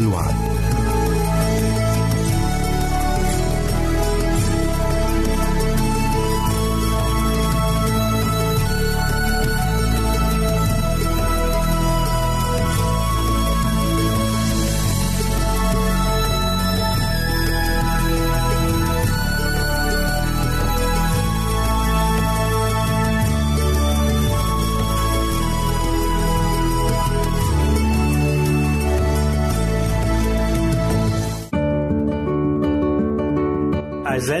الوعد. أعزائي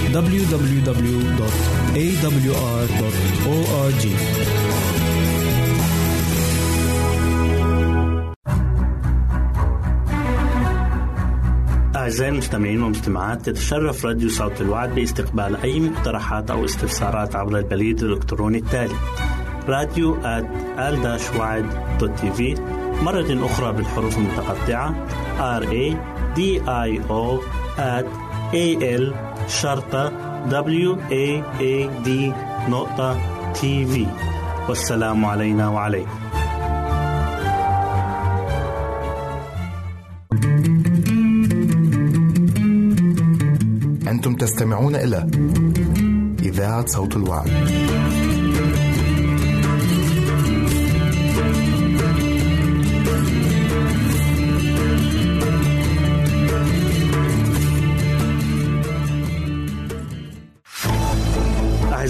www.awr.org. أعزائي المستمعين والمستمعات، تتشرف راديو صوت الوعد باستقبال أي مقترحات أو استفسارات عبر البريد الإلكتروني التالي radio@al-waad.tv، مرة أخرى بالحروف المتقطعة radio@al-sharta.waad.tv. والسلام علينا وعليكم. أنتم تستمعون إلى إذاعة صوت الوعد.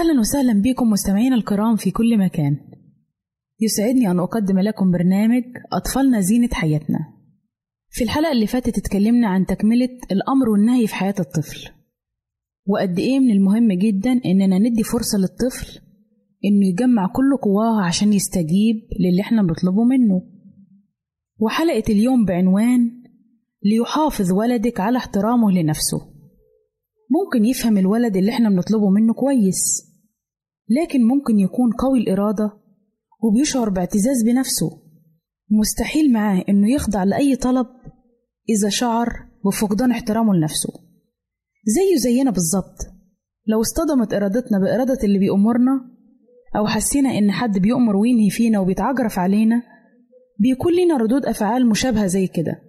أهلا وسهلا بكم مستمعين الكرام في كل مكان. يسعدني أن أقدم لكم برنامج أطفالنا زينة حياتنا. في الحلقة اللي فاتت اتكلمنا عن تكملة الأمر والنهي في حياة الطفل، وقد إيه من المهم جدا إننا ندي فرصة للطفل إنه يجمع كل قواه عشان يستجيب للي احنا بنطلبه منه. وحلقة اليوم بعنوان ليحافظ ولدك على احترامه لنفسه. ممكن يفهم الولد اللي احنا بنطلبه منه كويس، لكن ممكن يكون قوي الإرادة وبيشعر باعتزاز بنفسه. مستحيل معاه إنه يخضع لأي طلب إذا شعر بفقدان احترامه لنفسه. زينا بالظبط، لو اصطدمت إرادتنا بإرادة اللي بيأمرنا أو حسينا إن حد بيأمر وينهي فينا وبيتعجرف علينا، بيكون لنا ردود أفعال مشابهة زي كده،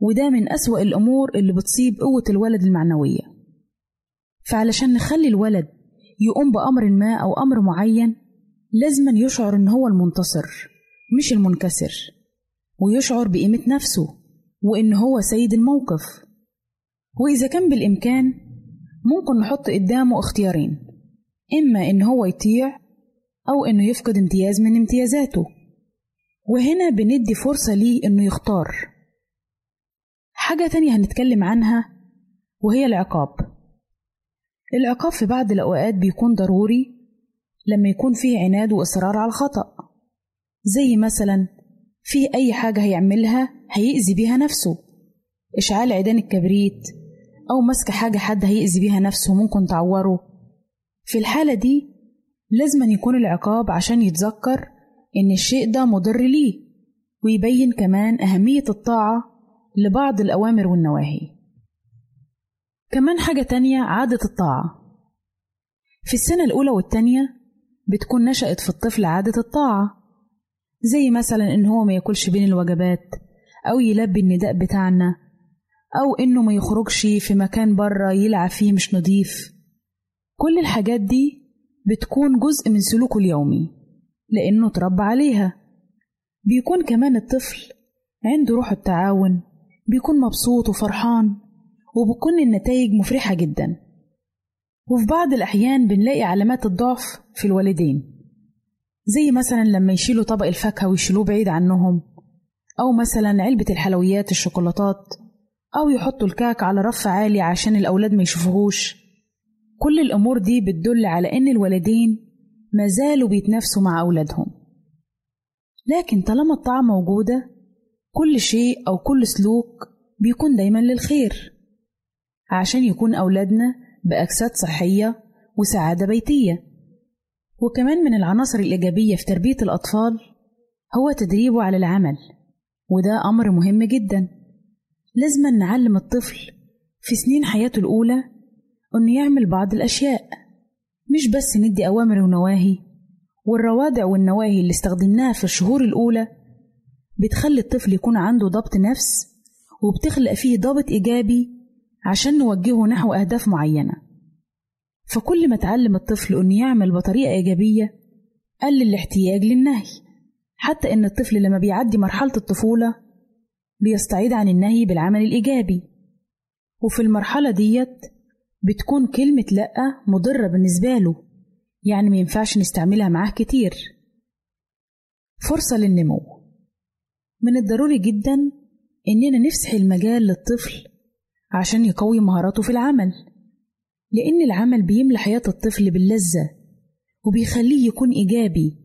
وده من أسوأ الأمور اللي بتصيب قوة الولد المعنوية. فعلشان نخلي الولد يقوم بأمر ما أو أمر معين، لازم يشعر إن هو المنتصر مش المنكسر، ويشعر بقيمة نفسه وإن هو سيد الموقف. وإذا كان بالإمكان ممكن نحط قدامه اختيارين، إما إن هو يطيع أو إنه يفقد امتياز من امتيازاته، وهنا بندي فرصة ليه إنه يختار. حاجة تانية هنتكلم عنها وهي العقاب. العقاب في بعض الأوقات بيكون ضروري لما يكون فيه عناد وإصرار على الخطأ، زي مثلا فيه أي حاجة هيعملها هيأذي بيها نفسه، إشعال عيدان الكبريت أو مسك حاجة حد هيأذي بيها نفسه ممكن تعوره. في الحالة دي لازم يكون العقاب عشان يتذكر إن الشيء ده مضر ليه، ويبين كمان أهمية الطاعة لبعض الأوامر والنواهي. كمان حاجة تانية، عادة الطاعة. في السنة الأولى والتانية بتكون نشأت في الطفل عادة الطاعة، زي مثلا إن هو ما ياكلش بين الوجبات، أو يلبي النداء بتاعنا، أو إنه ما يخرجش في مكان بره يلعب فيه مش نضيف. كل الحاجات دي بتكون جزء من سلوكه اليومي لأنه تربى عليها. بيكون كمان الطفل عنده روح التعاون، بيكون مبسوط وفرحان، وبكون النتائج مفرحة جدا. وفي بعض الأحيان بنلاقي علامات الضعف في الوالدين، زي مثلا لما يشيلوا طبق الفاكهة ويشيلوه بعيد عنهم، أو مثلا علبة الحلويات الشوكولاتات، أو يحطوا الكعك على رف عالي عشان الأولاد ما يشوفوهوش. كل الأمور دي بتدل على إن الوالدين ما زالوا بيتنافسوا مع أولادهم. لكن طالما الطاعة موجودة، كل شيء أو كل سلوك بيكون دايما للخير، عشان يكون أولادنا بأجساد صحية وسعادة بيتية. وكمان من العناصر الإيجابية في تربية الأطفال هو تدريبه على العمل، وده أمر مهم جدا. لازم نعلم الطفل في سنين حياته الأولى أن يعمل بعض الأشياء، مش بس ندي أوامر ونواهي. والروادع والنواهي اللي استخدمناها في الشهور الأولى بتخلي الطفل يكون عنده ضبط نفس، وبتخلق فيه ضابط إيجابي عشان نوجهه نحو أهداف معينة. فكل ما تعلم الطفل أن يعمل بطريقة إيجابية قل الاحتياج للنهي، حتى أن الطفل لما بيعدي مرحلة الطفولة بيستعيد عن النهي بالعمل الإيجابي. وفي المرحلة ديت بتكون كلمة لأ مضرة بالنسبة له، يعني ما ينفعش نستعملها معاه كتير. فرصة للنمو. من الضروري جدا إننا نفسح المجال للطفل عشان يقوي مهاراته في العمل، لأن العمل بيملى حياة الطفل باللذة وبيخليه يكون إيجابي،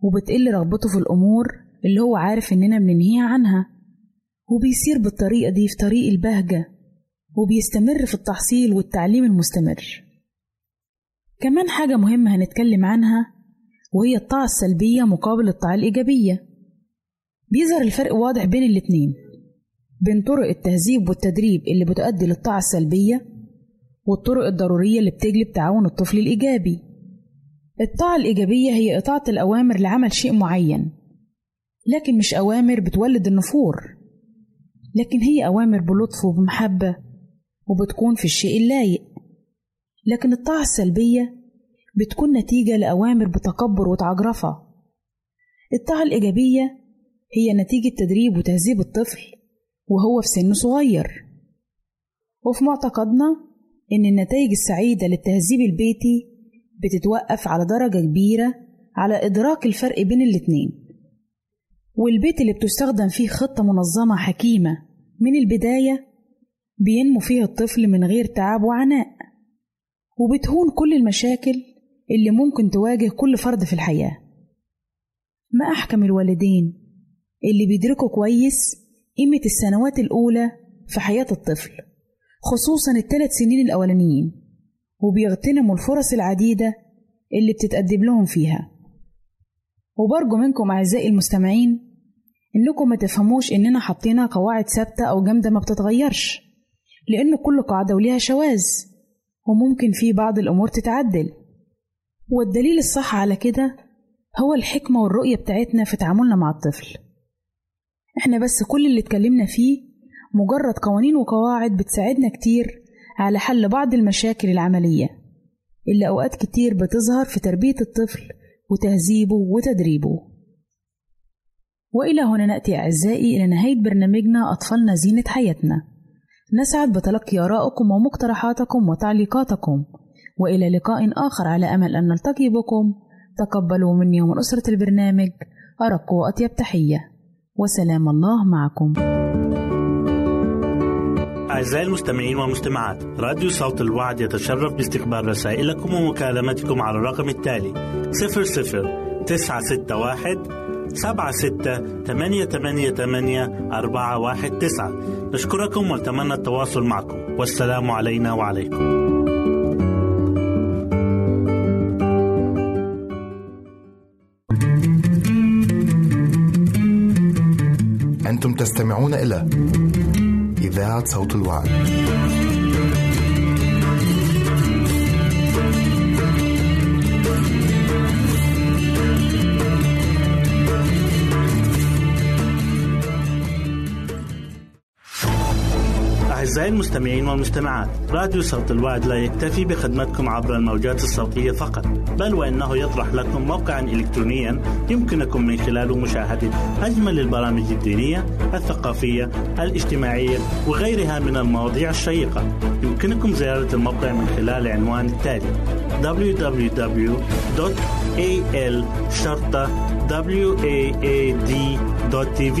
وبتقل رغبته في الأمور اللي هو عارف إننا بننهيها عنها، وبيسير بالطريقة دي في طريق البهجة، وبيستمر في التحصيل والتعليم المستمر. كمان حاجة مهمة هنتكلم عنها، وهي الطاعة السلبية مقابل الطاعة الإيجابية. بيظهر الفرق واضح بين الاتنين، بين طرق التهذيب والتدريب اللي بتؤدي للطاعة السلبية، والطرق الضرورية اللي بتجلب تعاون الطفل الإيجابي. الطاعة الإيجابية هي إطاعة الأوامر لعمل شيء معين، لكن مش أوامر بتولد النفور، لكن هي أوامر بلطف وبمحبة، وبتكون في الشيء اللايق. لكن الطاعة السلبية بتكون نتيجة لأوامر بتكبر وتعجرفة. الطاعة الإيجابية هي نتيجة تدريب وتهذيب الطفل وهو في سن صغير. وفي معتقدنا إن النتائج السعيدة للتهذيب البيتي بتتوقف على درجة كبيرة على إدراك الفرق بين الاتنين. والبيت اللي بتستخدم فيه خطة منظمة حكيمة من البداية بينمو فيها الطفل من غير تعب وعناء، وبتهون كل المشاكل اللي ممكن تواجه كل فرد في الحياة. ما أحكم الوالدين اللي بيدركوا كويس قيمة السنوات الأولى في حياة الطفل، خصوصا ال3 سنين الأولانيين، وبيغتنموا الفرص العديدة اللي بتتقدم لهم فيها. وبرجو منكم أعزائي المستمعين إنكم ما تفهموش إننا حطينا قواعد ثابتة أو جامدة ما بتتغيرش، لأن كل قاعدة وليها شواذ، وممكن في بعض الأمور تتعدل. والدليل الصح على كده هو الحكمة والرؤية بتاعتنا في تعاملنا مع الطفل. احنا بس كل اللي اتكلمنا فيه مجرد قوانين وقواعد بتساعدنا كتير على حل بعض المشاكل العملية اللي أوقات كتير بتظهر في تربية الطفل وتهذيبه وتدريبه. وإلى هنا نأتي أعزائي إلى نهاية برنامجنا أطفالنا زينة حياتنا. نسعد بتلقي آرائكم ومقترحاتكم وتعليقاتكم، وإلى لقاء آخر على أمل أن نلتقي بكم. تقبلوا مني ومن أسرة البرنامج أرق وأطيب تحية، وسلام الله معكم. أعزائي المستمعين والمستمعات، راديو صوت الوعد يتشرف باستقبال رسائلكم ومكالمتكم على الرقم التالي 00961 768888419. نشكركم ونتمنى التواصل معكم، والسلام علينا وعليكم. أنتم تستمعون إلى إذاعة صوت الوعد. المستمعين والمستمعات، راديو صوت الوعد لا يكتفي بخدمتكم عبر الموجات الصوتية فقط، بل وإنه يطرح لكم موقعا إلكترونيا يمكنكم من خلاله مشاهدة أجمل البرامج الدينية، الثقافية، الاجتماعية وغيرها من المواضيع الشيقة. يمكنكم زيارة الموقع من خلال العنوان التالي www.alsharta.waad.tv،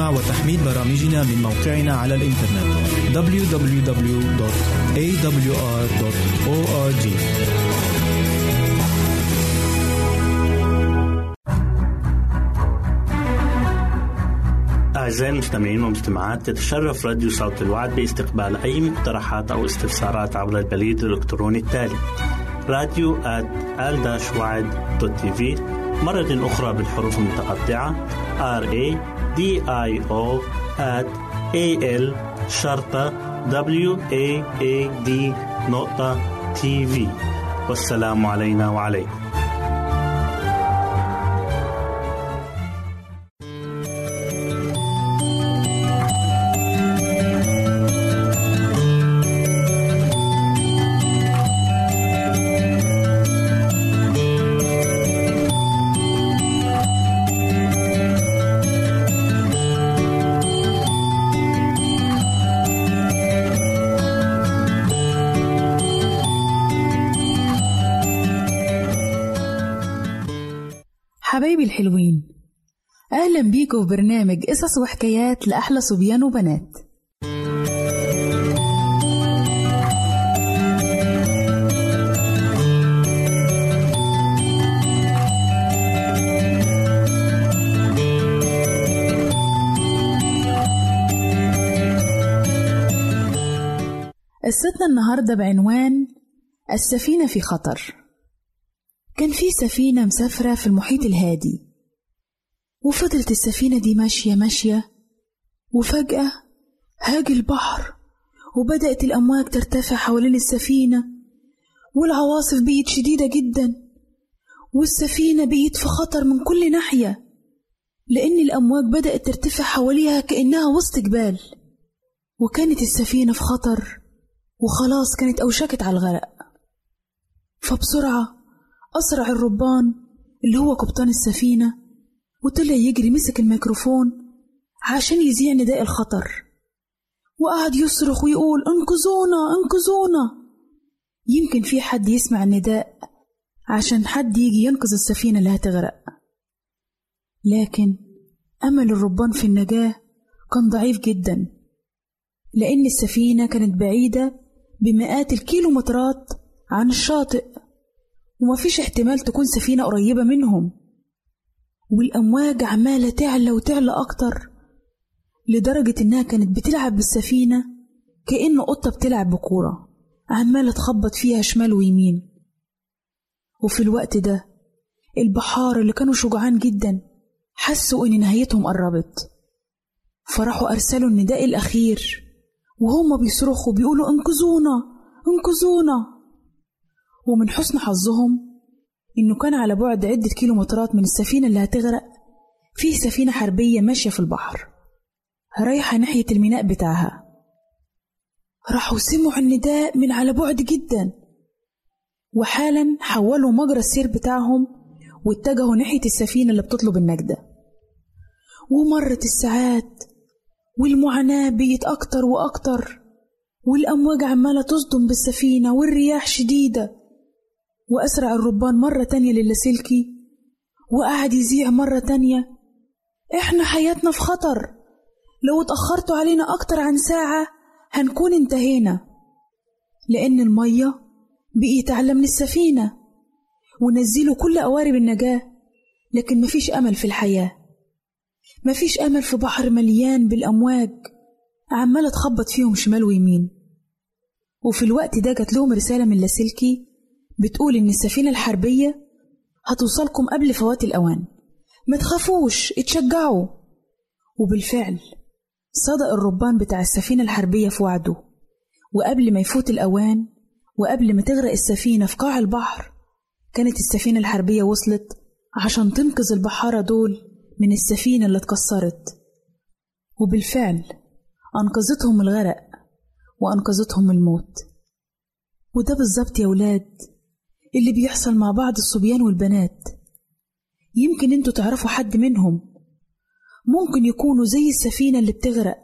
المستمع وتحميل برامجنا من موقعنا على الإنترنت www.awr.org. أعزائي المستمعين والمستمعات، تتشرف راديو صوت الوعد باستقبال أي مقترحات أو استفسارات عبر البريد الإلكتروني التالي radio@al-waad.tv، مرة أخرى بالحروف المتقطعة radio@al-waad.tv. والسلام علينا وعليكم. حبايبي الحلوين، أهلا بيكم في برنامج قصص وحكايات لأحلى صبيان وبنات. قصتنا النهاردة بعنوان السفينة في خطر. كان في سفينة مسافرة في المحيط الهادي، وفضلت السفينة دي ماشية ماشية، وفجأة هاج البحر وبدأت الأمواج ترتفع حوالين السفينة، والعواصف بقت شديدة جدا، والسفينة بقت في خطر من كل ناحية، لأن الأمواج بدأت ترتفع حواليها كأنها وسط جبال. وكانت السفينة في خطر، وخلاص كانت أوشكت على الغرق. فبسرعة أسرع الربان اللي هو قبطان السفينة، وطلع يجري، مسك الميكروفون عشان يذيع نداء الخطر، وقعد يصرخ ويقول انقذونا انقذونا، يمكن في حد يسمع النداء عشان حد يجي ينقذ السفينة اللي هتغرق. لكن أمل الربان في النجاة كان ضعيف جدا، لأن السفينة كانت بعيدة بمئات الكيلومترات عن الشاطئ، وما فيش احتمال تكون سفينة قريبة منهم. والأمواج عمالة تعلى وتعلى أكتر، لدرجة إنها كانت بتلعب بالسفينة كأن قطة بتلعب بكورة، عمالة تخبط فيها شمال ويمين. وفي الوقت ده البحار اللي كانوا شجعان جدا حسوا إن نهايتهم قربت، فراحوا أرسلوا النداء الأخير، وهما بيصرخوا بيقولوا انقذونا انقذونا. ومن حسن حظهم إنه كان على بعد عدة كيلومترات من السفينة اللي هتغرق فيه سفينة حربية ماشية في البحر رايحة ناحية الميناء بتاعها. راحوا سمعوا النداء من على بعد جدا، وحالا حولوا مجرى السير بتاعهم واتجهوا ناحية السفينة اللي بتطلب النجدة. ومرت الساعات، والمعاناة بقت أكتر وأكتر، والأمواج عمالة تصدم بالسفينة، والرياح شديدة. وأسرع الربان مرة تانية للاسلكي، وقعد يزيع مرة تانية إحنا حياتنا في خطر، لو اتأخرتوا علينا أكتر عن ساعة هنكون انتهينا، لأن المية بقيت أعلى من السفينة، ونزلوا كل قوارب النجاة، لكن مفيش أمل في الحياة، مفيش أمل في بحر مليان بالأمواج عمالة تخبط فيهم شمال ويمين. وفي الوقت ده جات لهم رسالة من لاسلكي بتقول إن السفينة الحربية هتوصلكم قبل فوات الأوان، ما تخافوش اتشجعوا. وبالفعل صدق الربان بتاع السفينة الحربية في وعده، وقبل ما يفوت الأوان وقبل ما تغرق السفينة في قاع البحر، كانت السفينة الحربية وصلت عشان تنقذ البحارة دول من السفينة اللي اتكسرت. وبالفعل أنقذتهم من الغرق وأنقذتهم من الموت. وده بالظبط يا ولاد اللي بيحصل مع بعض الصبيان والبنات. يمكن انتوا تعرفوا حد منهم، ممكن يكونوا زي السفينة اللي بتغرق،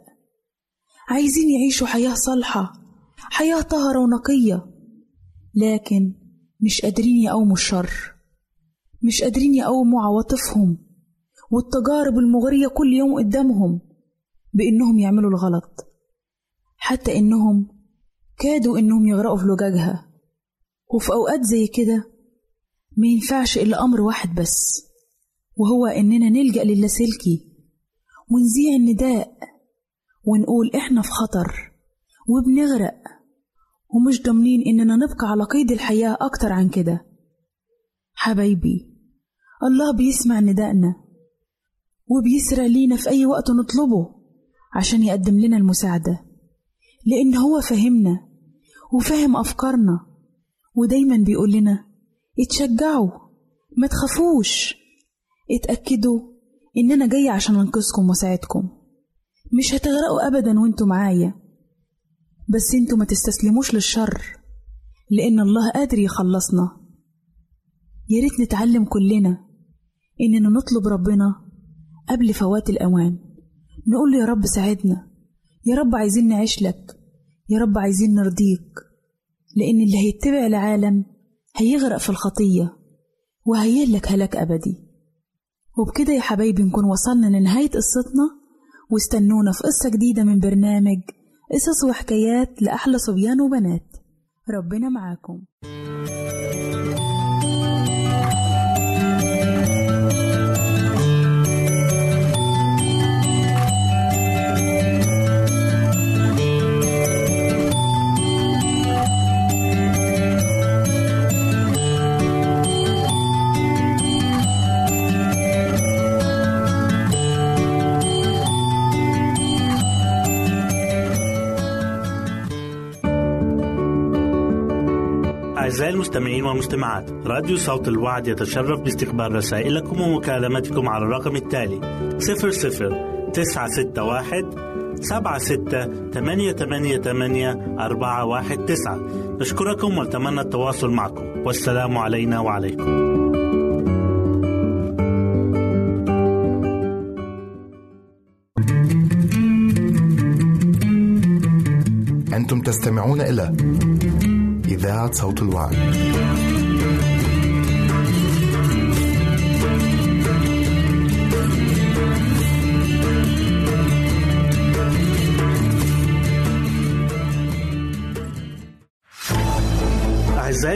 عايزين يعيشوا حياة صالحة، حياة طاهرة ونقية، لكن مش قادرين يقاوموا الشر، مش قادرين يقاوموا عواطفهم والتجارب المغرية كل يوم قدامهم، بأنهم يعملوا الغلط، حتى أنهم كادوا أنهم يغرقوا في لجاجها. وفي أوقات زي كده ما ينفعش إلا أمر واحد بس، وهو أننا نلجأ للاسلكي ونذيع النداء ونقول إحنا في خطر وبنغرق ومش ضامنين إننا نبقى على قيد الحياة أكتر عن كده. حبايبي، الله بيسمع ندائنا وبيسرع لينا في أي وقت نطلبه عشان يقدم لنا المساعدة، لأن هو فهمنا وفهم أفكارنا، ودايما بيقول لنا اتشجعوا، ما تخافوش، اتأكدوا إن أنا جاي عشان أنقذكم وساعدكم، مش هتغرقوا أبدا وانتوا معايا، بس انتوا ما تستسلموش للشر لأن الله قادر يخلصنا. يا ريت نتعلم كلنا إننا نطلب ربنا قبل فوات الأوان، نقول له يا رب ساعدنا، يا رب عايزين نعيش لك، يا رب عايزين نرضيك، لأن اللي هيتبع العالم هيغرق في الخطية وهيهلك هلاك أبدي. وبكده يا حبايبي نكون وصلنا لنهاية قصتنا، واستنونا في قصة جديدة من برنامج قصص وحكايات لأحلى صبيان وبنات. ربنا معاكم. أعزائي المستمعين والمجتمعات، راديو صوت الوعد يتشرف باستقبال رسائلكم ومكالمتكم على الرقم التالي 00961 76 88 8419. نشكركم ونتمنى التواصل معكم، والسلام علينا وعليكم. أنتم تستمعون إلى إذاعة صوت الوعد. أعزائي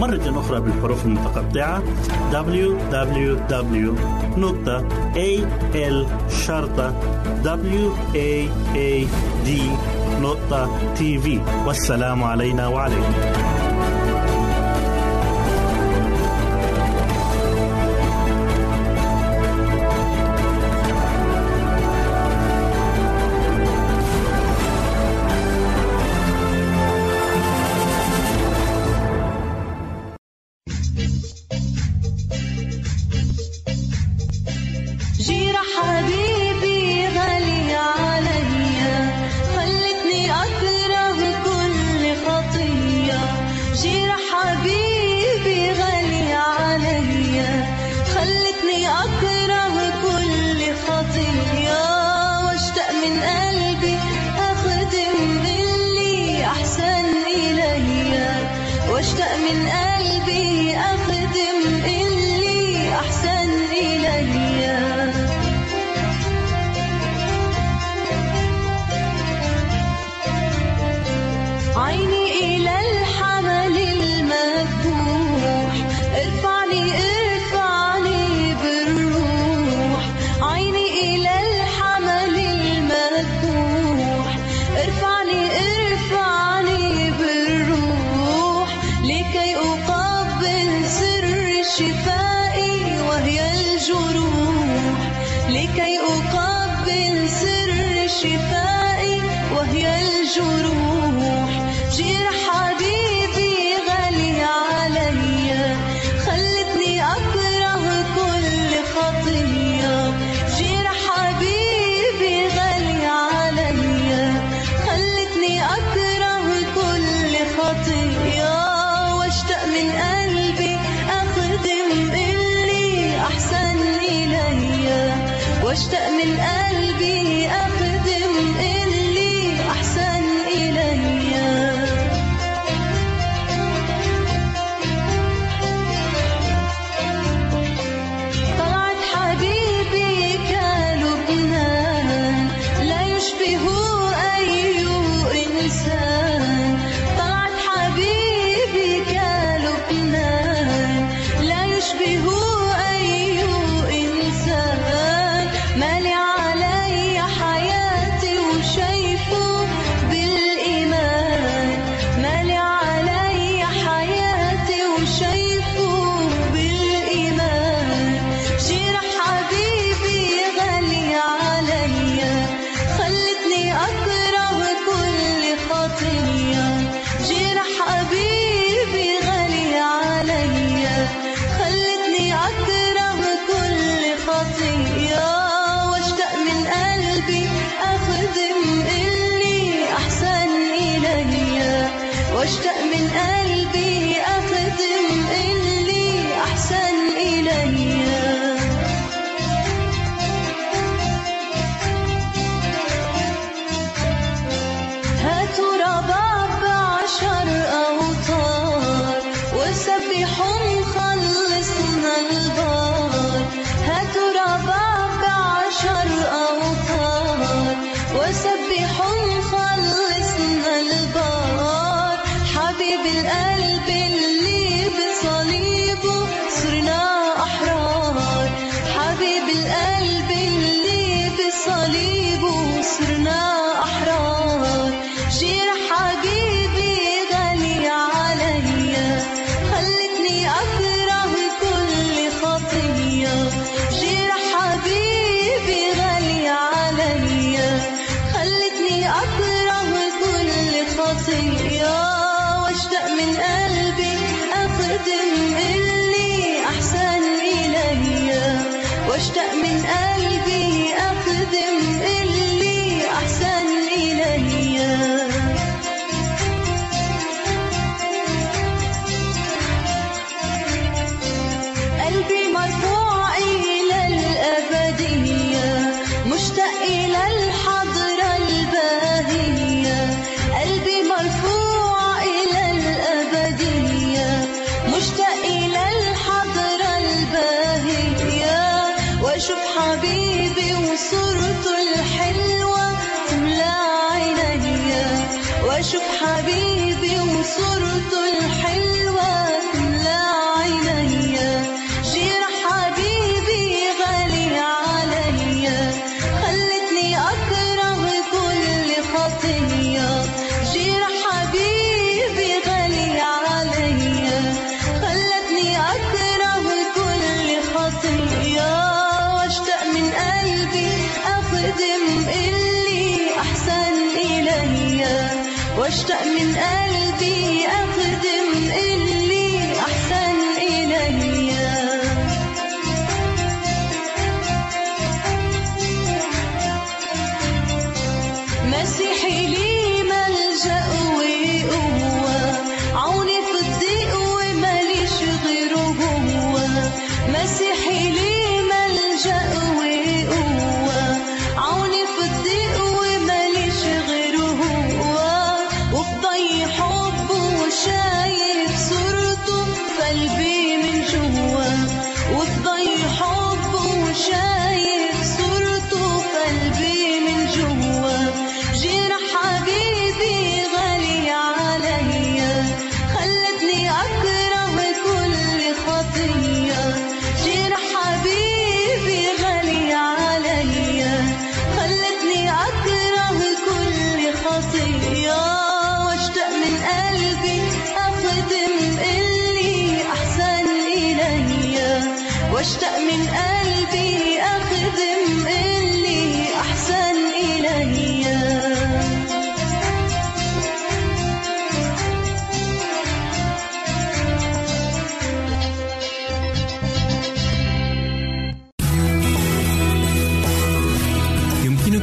مرة أخرى بالحروف المتقطعة www.alsharta.waad.tv. والسلام علينا وعليكم. أكره كل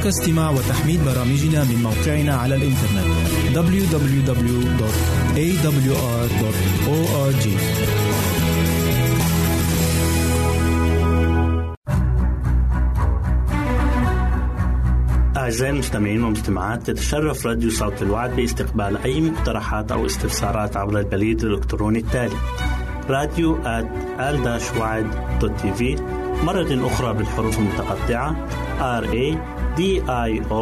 استماع وتحميل برامجنا من موقعنا على الإنترنت www.awr.org. أعزائي المستمعين والمستمعات، تتشرف راديو صوت الوعد باستقبال أي مقترحات أو استفسارات عبر البريد الإلكتروني التالي radio@al-waad.tv، مرة أخرى بالحروف المتقطعة radio@al-waad.tv.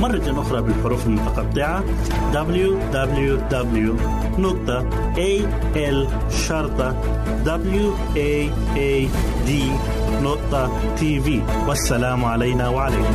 مرة أخرى بالحروف المتقطعة www.alsharta.waad.tv. والسلام علينا وعليكم.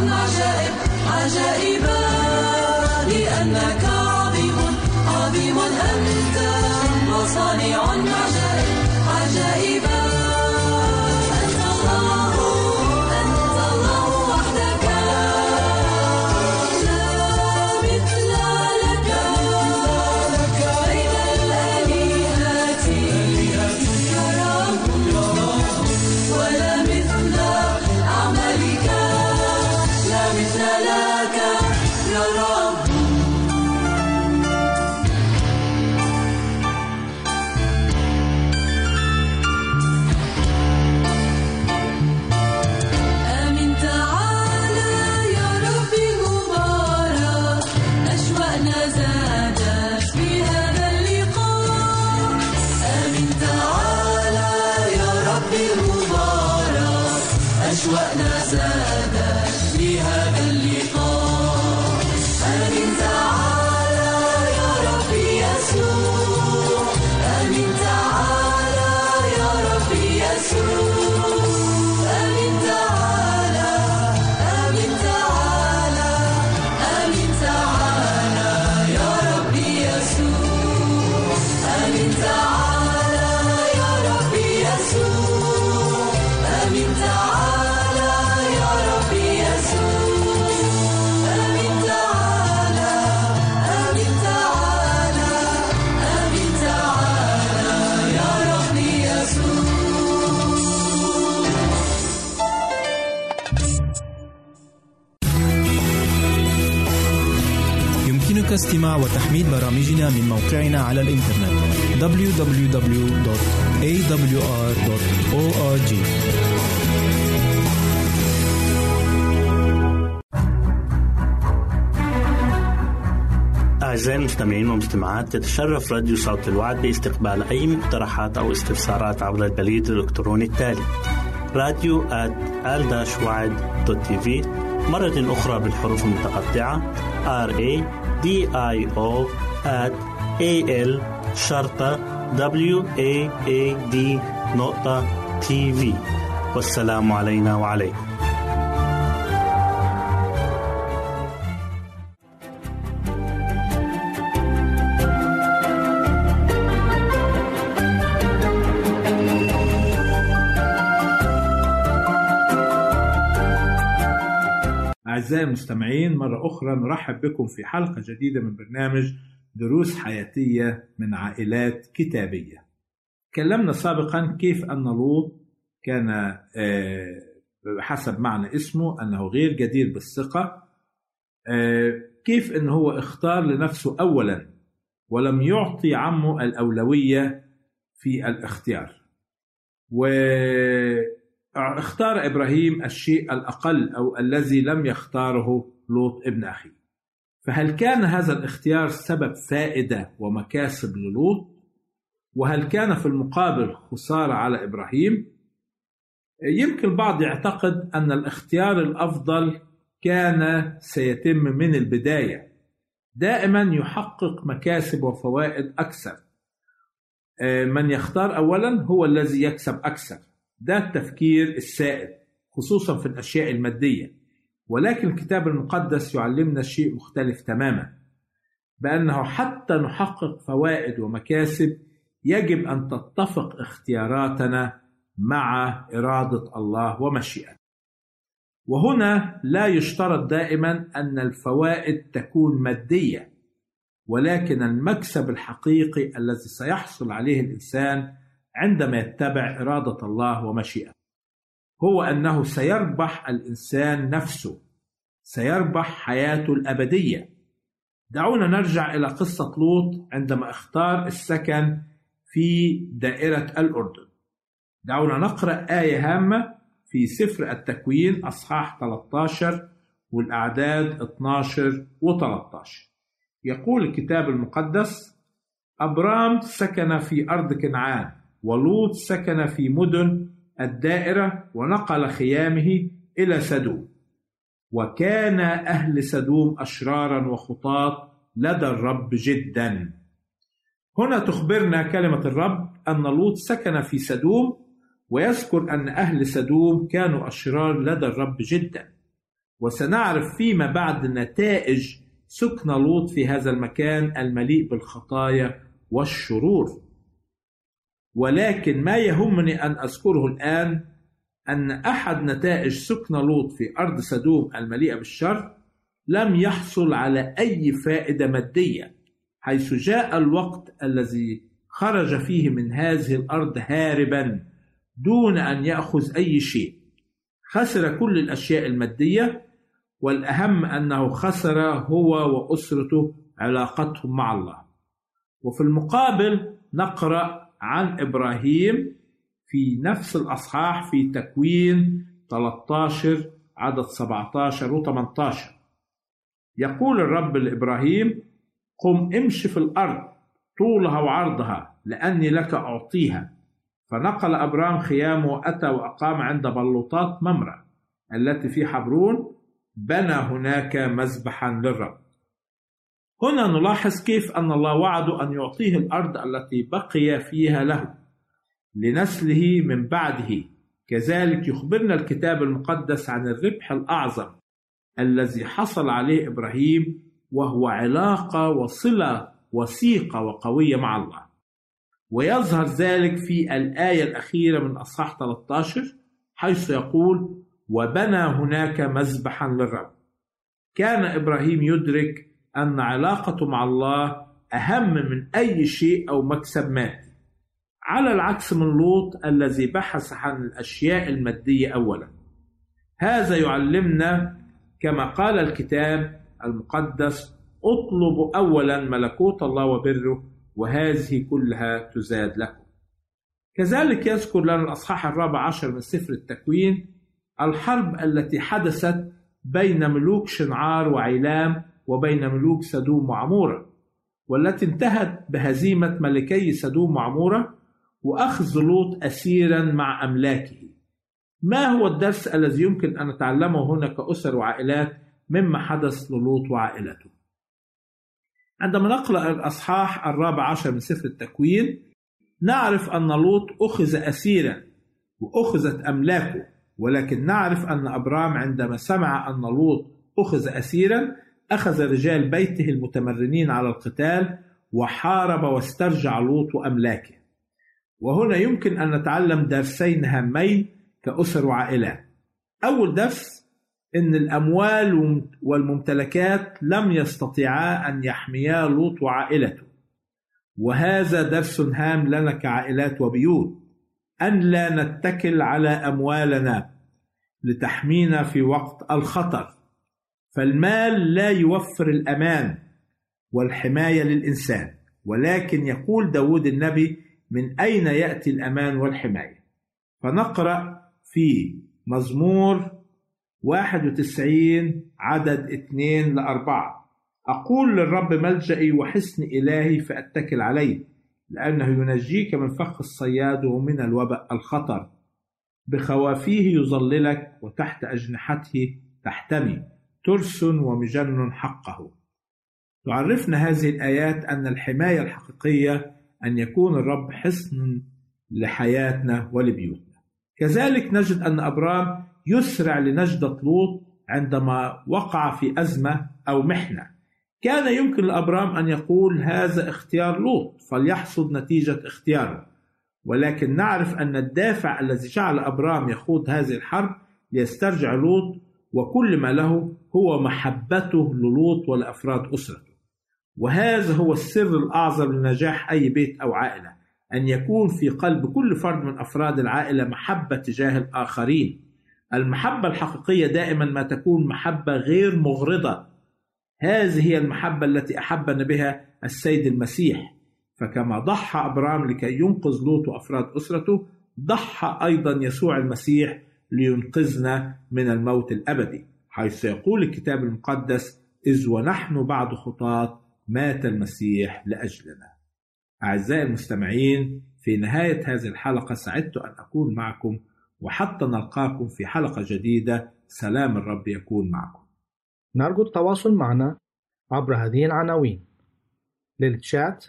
عجائب عجائبا لأنك عظيم عظيم أنت وصانع عجائب عجائبا. أنت الله وحدك لا مثل لك بين الآلهات يا رب ولا مثل أعمالك لا مثل لك يا رب. أشواقنا زادت بهذا اللقاء. آمين تعالى يا ربي يسوع، آمين تعالى يا ربي يسوع، آمين تعالى آمين تعالى آمين تعالى يا ربي يسوع، آمين تعالى يا ربي يسوع، آمين تعالى استماع وتحميل برامجنا من موقعنا على الإنترنت www.awr.org. أعزائي المستمعين والمستمعات، تتشرف راديو صوت الوعد باستقبال أي مقترحات أو استفسارات عبر البريد الإلكتروني التالي radio@al-waad.tv، مرة أخرى بالحروف المتقطعة radio@al-waad.tv. والسلام علينا وعليكم. أعزائي المستمعين، مرة أخرى نرحب بكم في حلقة جديدة من برنامج دروس حياتية من عائلات كتابية. تكلمنا سابقا كيف أن لوط كان حسب معنى اسمه أنه غير جدير بالثقة، كيف أنه هو اختار لنفسه أولا ولم يعطي عمه الأولوية في الاختيار، واختار إبراهيم الشيء الأقل أو الذي لم يختاره لوط ابن أخيه. فهل كان هذا الاختيار سبب فائدة ومكاسب للوط؟ وهل كان في المقابل خسارة على إبراهيم؟ يمكن البعض يعتقد أن الاختيار الأفضل كان سيتم من البداية، دائما يحقق مكاسب وفوائد أكثر. من يختار أولا هو الذي يكسب أكثر، ده التفكير السائد خصوصا في الأشياء المادية. ولكن الكتاب المقدس يعلمنا شيء مختلف تماما، بأنه حتى نحقق فوائد ومكاسب يجب أن تتفق اختياراتنا مع إرادة الله ومشيئته. وهنا لا يشترط دائما أن الفوائد تكون مادية، ولكن المكسب الحقيقي الذي سيحصل عليه الإنسان عندما يتبع إرادة الله ومشيئته هو أنه سيربح الإنسان نفسه، سيربح حياته الأبدية. دعونا نرجع إلى قصة لوط عندما اختار السكن في دائرة الأردن. دعونا نقرأ آية هامة في سفر التكوين أصحاح 13 والأعداد 12 و13. يقول الكتاب المقدس: أبرام سكن في أرض كنعان، ولوط سكن في مدن الدائرة، ونقل خيامه إلى سدوم. وكان أهل سدوم أشرارا وخطاة لدى الرب جدا. هنا تخبرنا كلمة الرب أن لوط سكن في سدوم، ويذكر أن أهل سدوم كانوا أشرار لدى الرب جدا، وسنعرف فيما بعد نتائج سكن لوط في هذا المكان المليء بالخطايا والشرور. ولكن ما يهمني أن أذكره الآن أن أحد نتائج سكن لوط في أرض سدوم المليئة بالشر لم يحصل على أي فائدة مادية، حيث جاء الوقت الذي خرج فيه من هذه الأرض هاربا دون أن يأخذ أي شيء. خسر كل الأشياء المادية، والأهم أنه خسر هو وأسرته علاقتهم مع الله. وفي المقابل نقرأ عن إبراهيم في نفس الأصحاح في تكوين 13 عدد 17 و 18، يقول الرب لإبراهيم: قم امشي في الأرض طولها وعرضها لأني لك أعطيها. فنقل أبرام خيامه وأتى وأقام عند بلوطات ممرأة التي في حبرون، بنى هناك مذبحا للرب. هنا نلاحظ كيف أن الله وعده أن يعطيه الأرض التي بقي فيها له لنسله من بعده. كذلك يخبرنا الكتاب المقدس عن الربح الأعظم الذي حصل عليه إبراهيم، وهو علاقة وصلة وثيقة وقوية مع الله، ويظهر ذلك في الآية الأخيرة من أصحاح 13 حيث يقول: وبنى هناك مذبحا للرب. كان إبراهيم يدرك أن علاقته مع الله أهم من أي شيء أو مكسب مادي، على العكس من لوط الذي بحث عن الأشياء المادية أولا. هذا يعلمنا كما قال الكتاب المقدس: اطلبوا أولا ملكوت الله وبره وهذه كلها تزاد لكم. كذلك يذكر لنا الأصحاح 14 من سفر التكوين الحرب التي حدثت بين ملوك شنعار وعيلام وبين ملوك سدوم وعمورة، والتي انتهت بهزيمة ملكي سدوم وعمورة وأخذ لوط أسيرا مع أملاكه. ما هو الدرس الذي يمكن أن نتعلمه هنا كأسر وعائلات مما حدث للوط وعائلته؟ عندما نقرأ الأصحاح 14 من سفر التكوين نعرف أن لوط أخذ أسيرا وأخذت أملاكه، ولكن نعرف أن أبرام عندما سمع أن لوط أخذ أسيرا أخذ رجال بيته المتمرنين على القتال وحارب واسترجع لوط وأملاكه. وهنا يمكن أن نتعلم درسين هامين كأسر وعائلات. أول درس: إن الأموال والممتلكات لم يستطيعا أن يحميا لوط وعائلته، وهذا درس هام لنا كعائلات وبيوت، أن لا نتكل على أموالنا لتحمينا في وقت الخطر، فالمال لا يوفر الأمان والحماية للإنسان، ولكن يقول داود النبي: من أين يأتي الأمان والحماية؟ فنقرأ في مزمور 91 عدد 2-4: أقول للرب ملجئي وحصن إلهي فأتكل عليه، لأنه ينجيك من فخ الصياد ومن الوباء الخطر، بخوافيه يظللك وتحت أجنحته تحتمي، ترس ومجن حقه. تعرفنا هذه الآيات أن الحماية الحقيقية أن يكون الرب حصن لحياتنا ولبيوتنا. كذلك نجد أن أبرام يسرع لنجدة لوط عندما وقع في أزمة أو محنة. كان يمكن لأبرام أن يقول: هذا اختيار لوط فليحصد نتيجة اختياره، ولكن نعرف أن الدافع الذي جعل أبرام يخوض هذه الحرب ليسترجع لوط وكل ما له هو محبته للوط ولأفراد أسرته. وهذا هو السر الأعظم لنجاح أي بيت أو عائلة، أن يكون في قلب كل فرد من أفراد العائلة محبة تجاه الآخرين. المحبة الحقيقية دائما ما تكون محبة غير مغرضة. هذه هي المحبة التي أحبنا بها السيد المسيح، فكما ضحى أبرام لكي ينقذ لوط وأفراد أسرته، ضحى أيضا يسوع المسيح لينقذنا من الموت الأبدي، حيث يقول الكتاب المقدس: إذ ونحن بعد خطاة مات المسيح لأجلنا. أعزائي المستمعين، في نهاية هذه الحلقة سعدت أن أكون معكم، وحتى نلقاكم في حلقة جديدة، سلام الرب يكون معكم. نرجو التواصل معنا عبر هذه العناوين: للتشات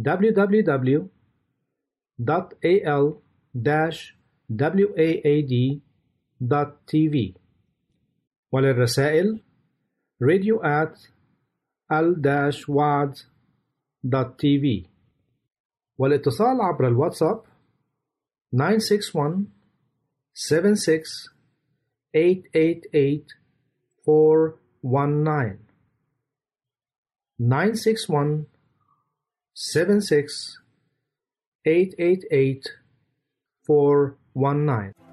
www.al-waad.tv، وللرسائل radio@al-waad.tv والاتصال عبر الواتساب 961-76-888-419 961-76-888-419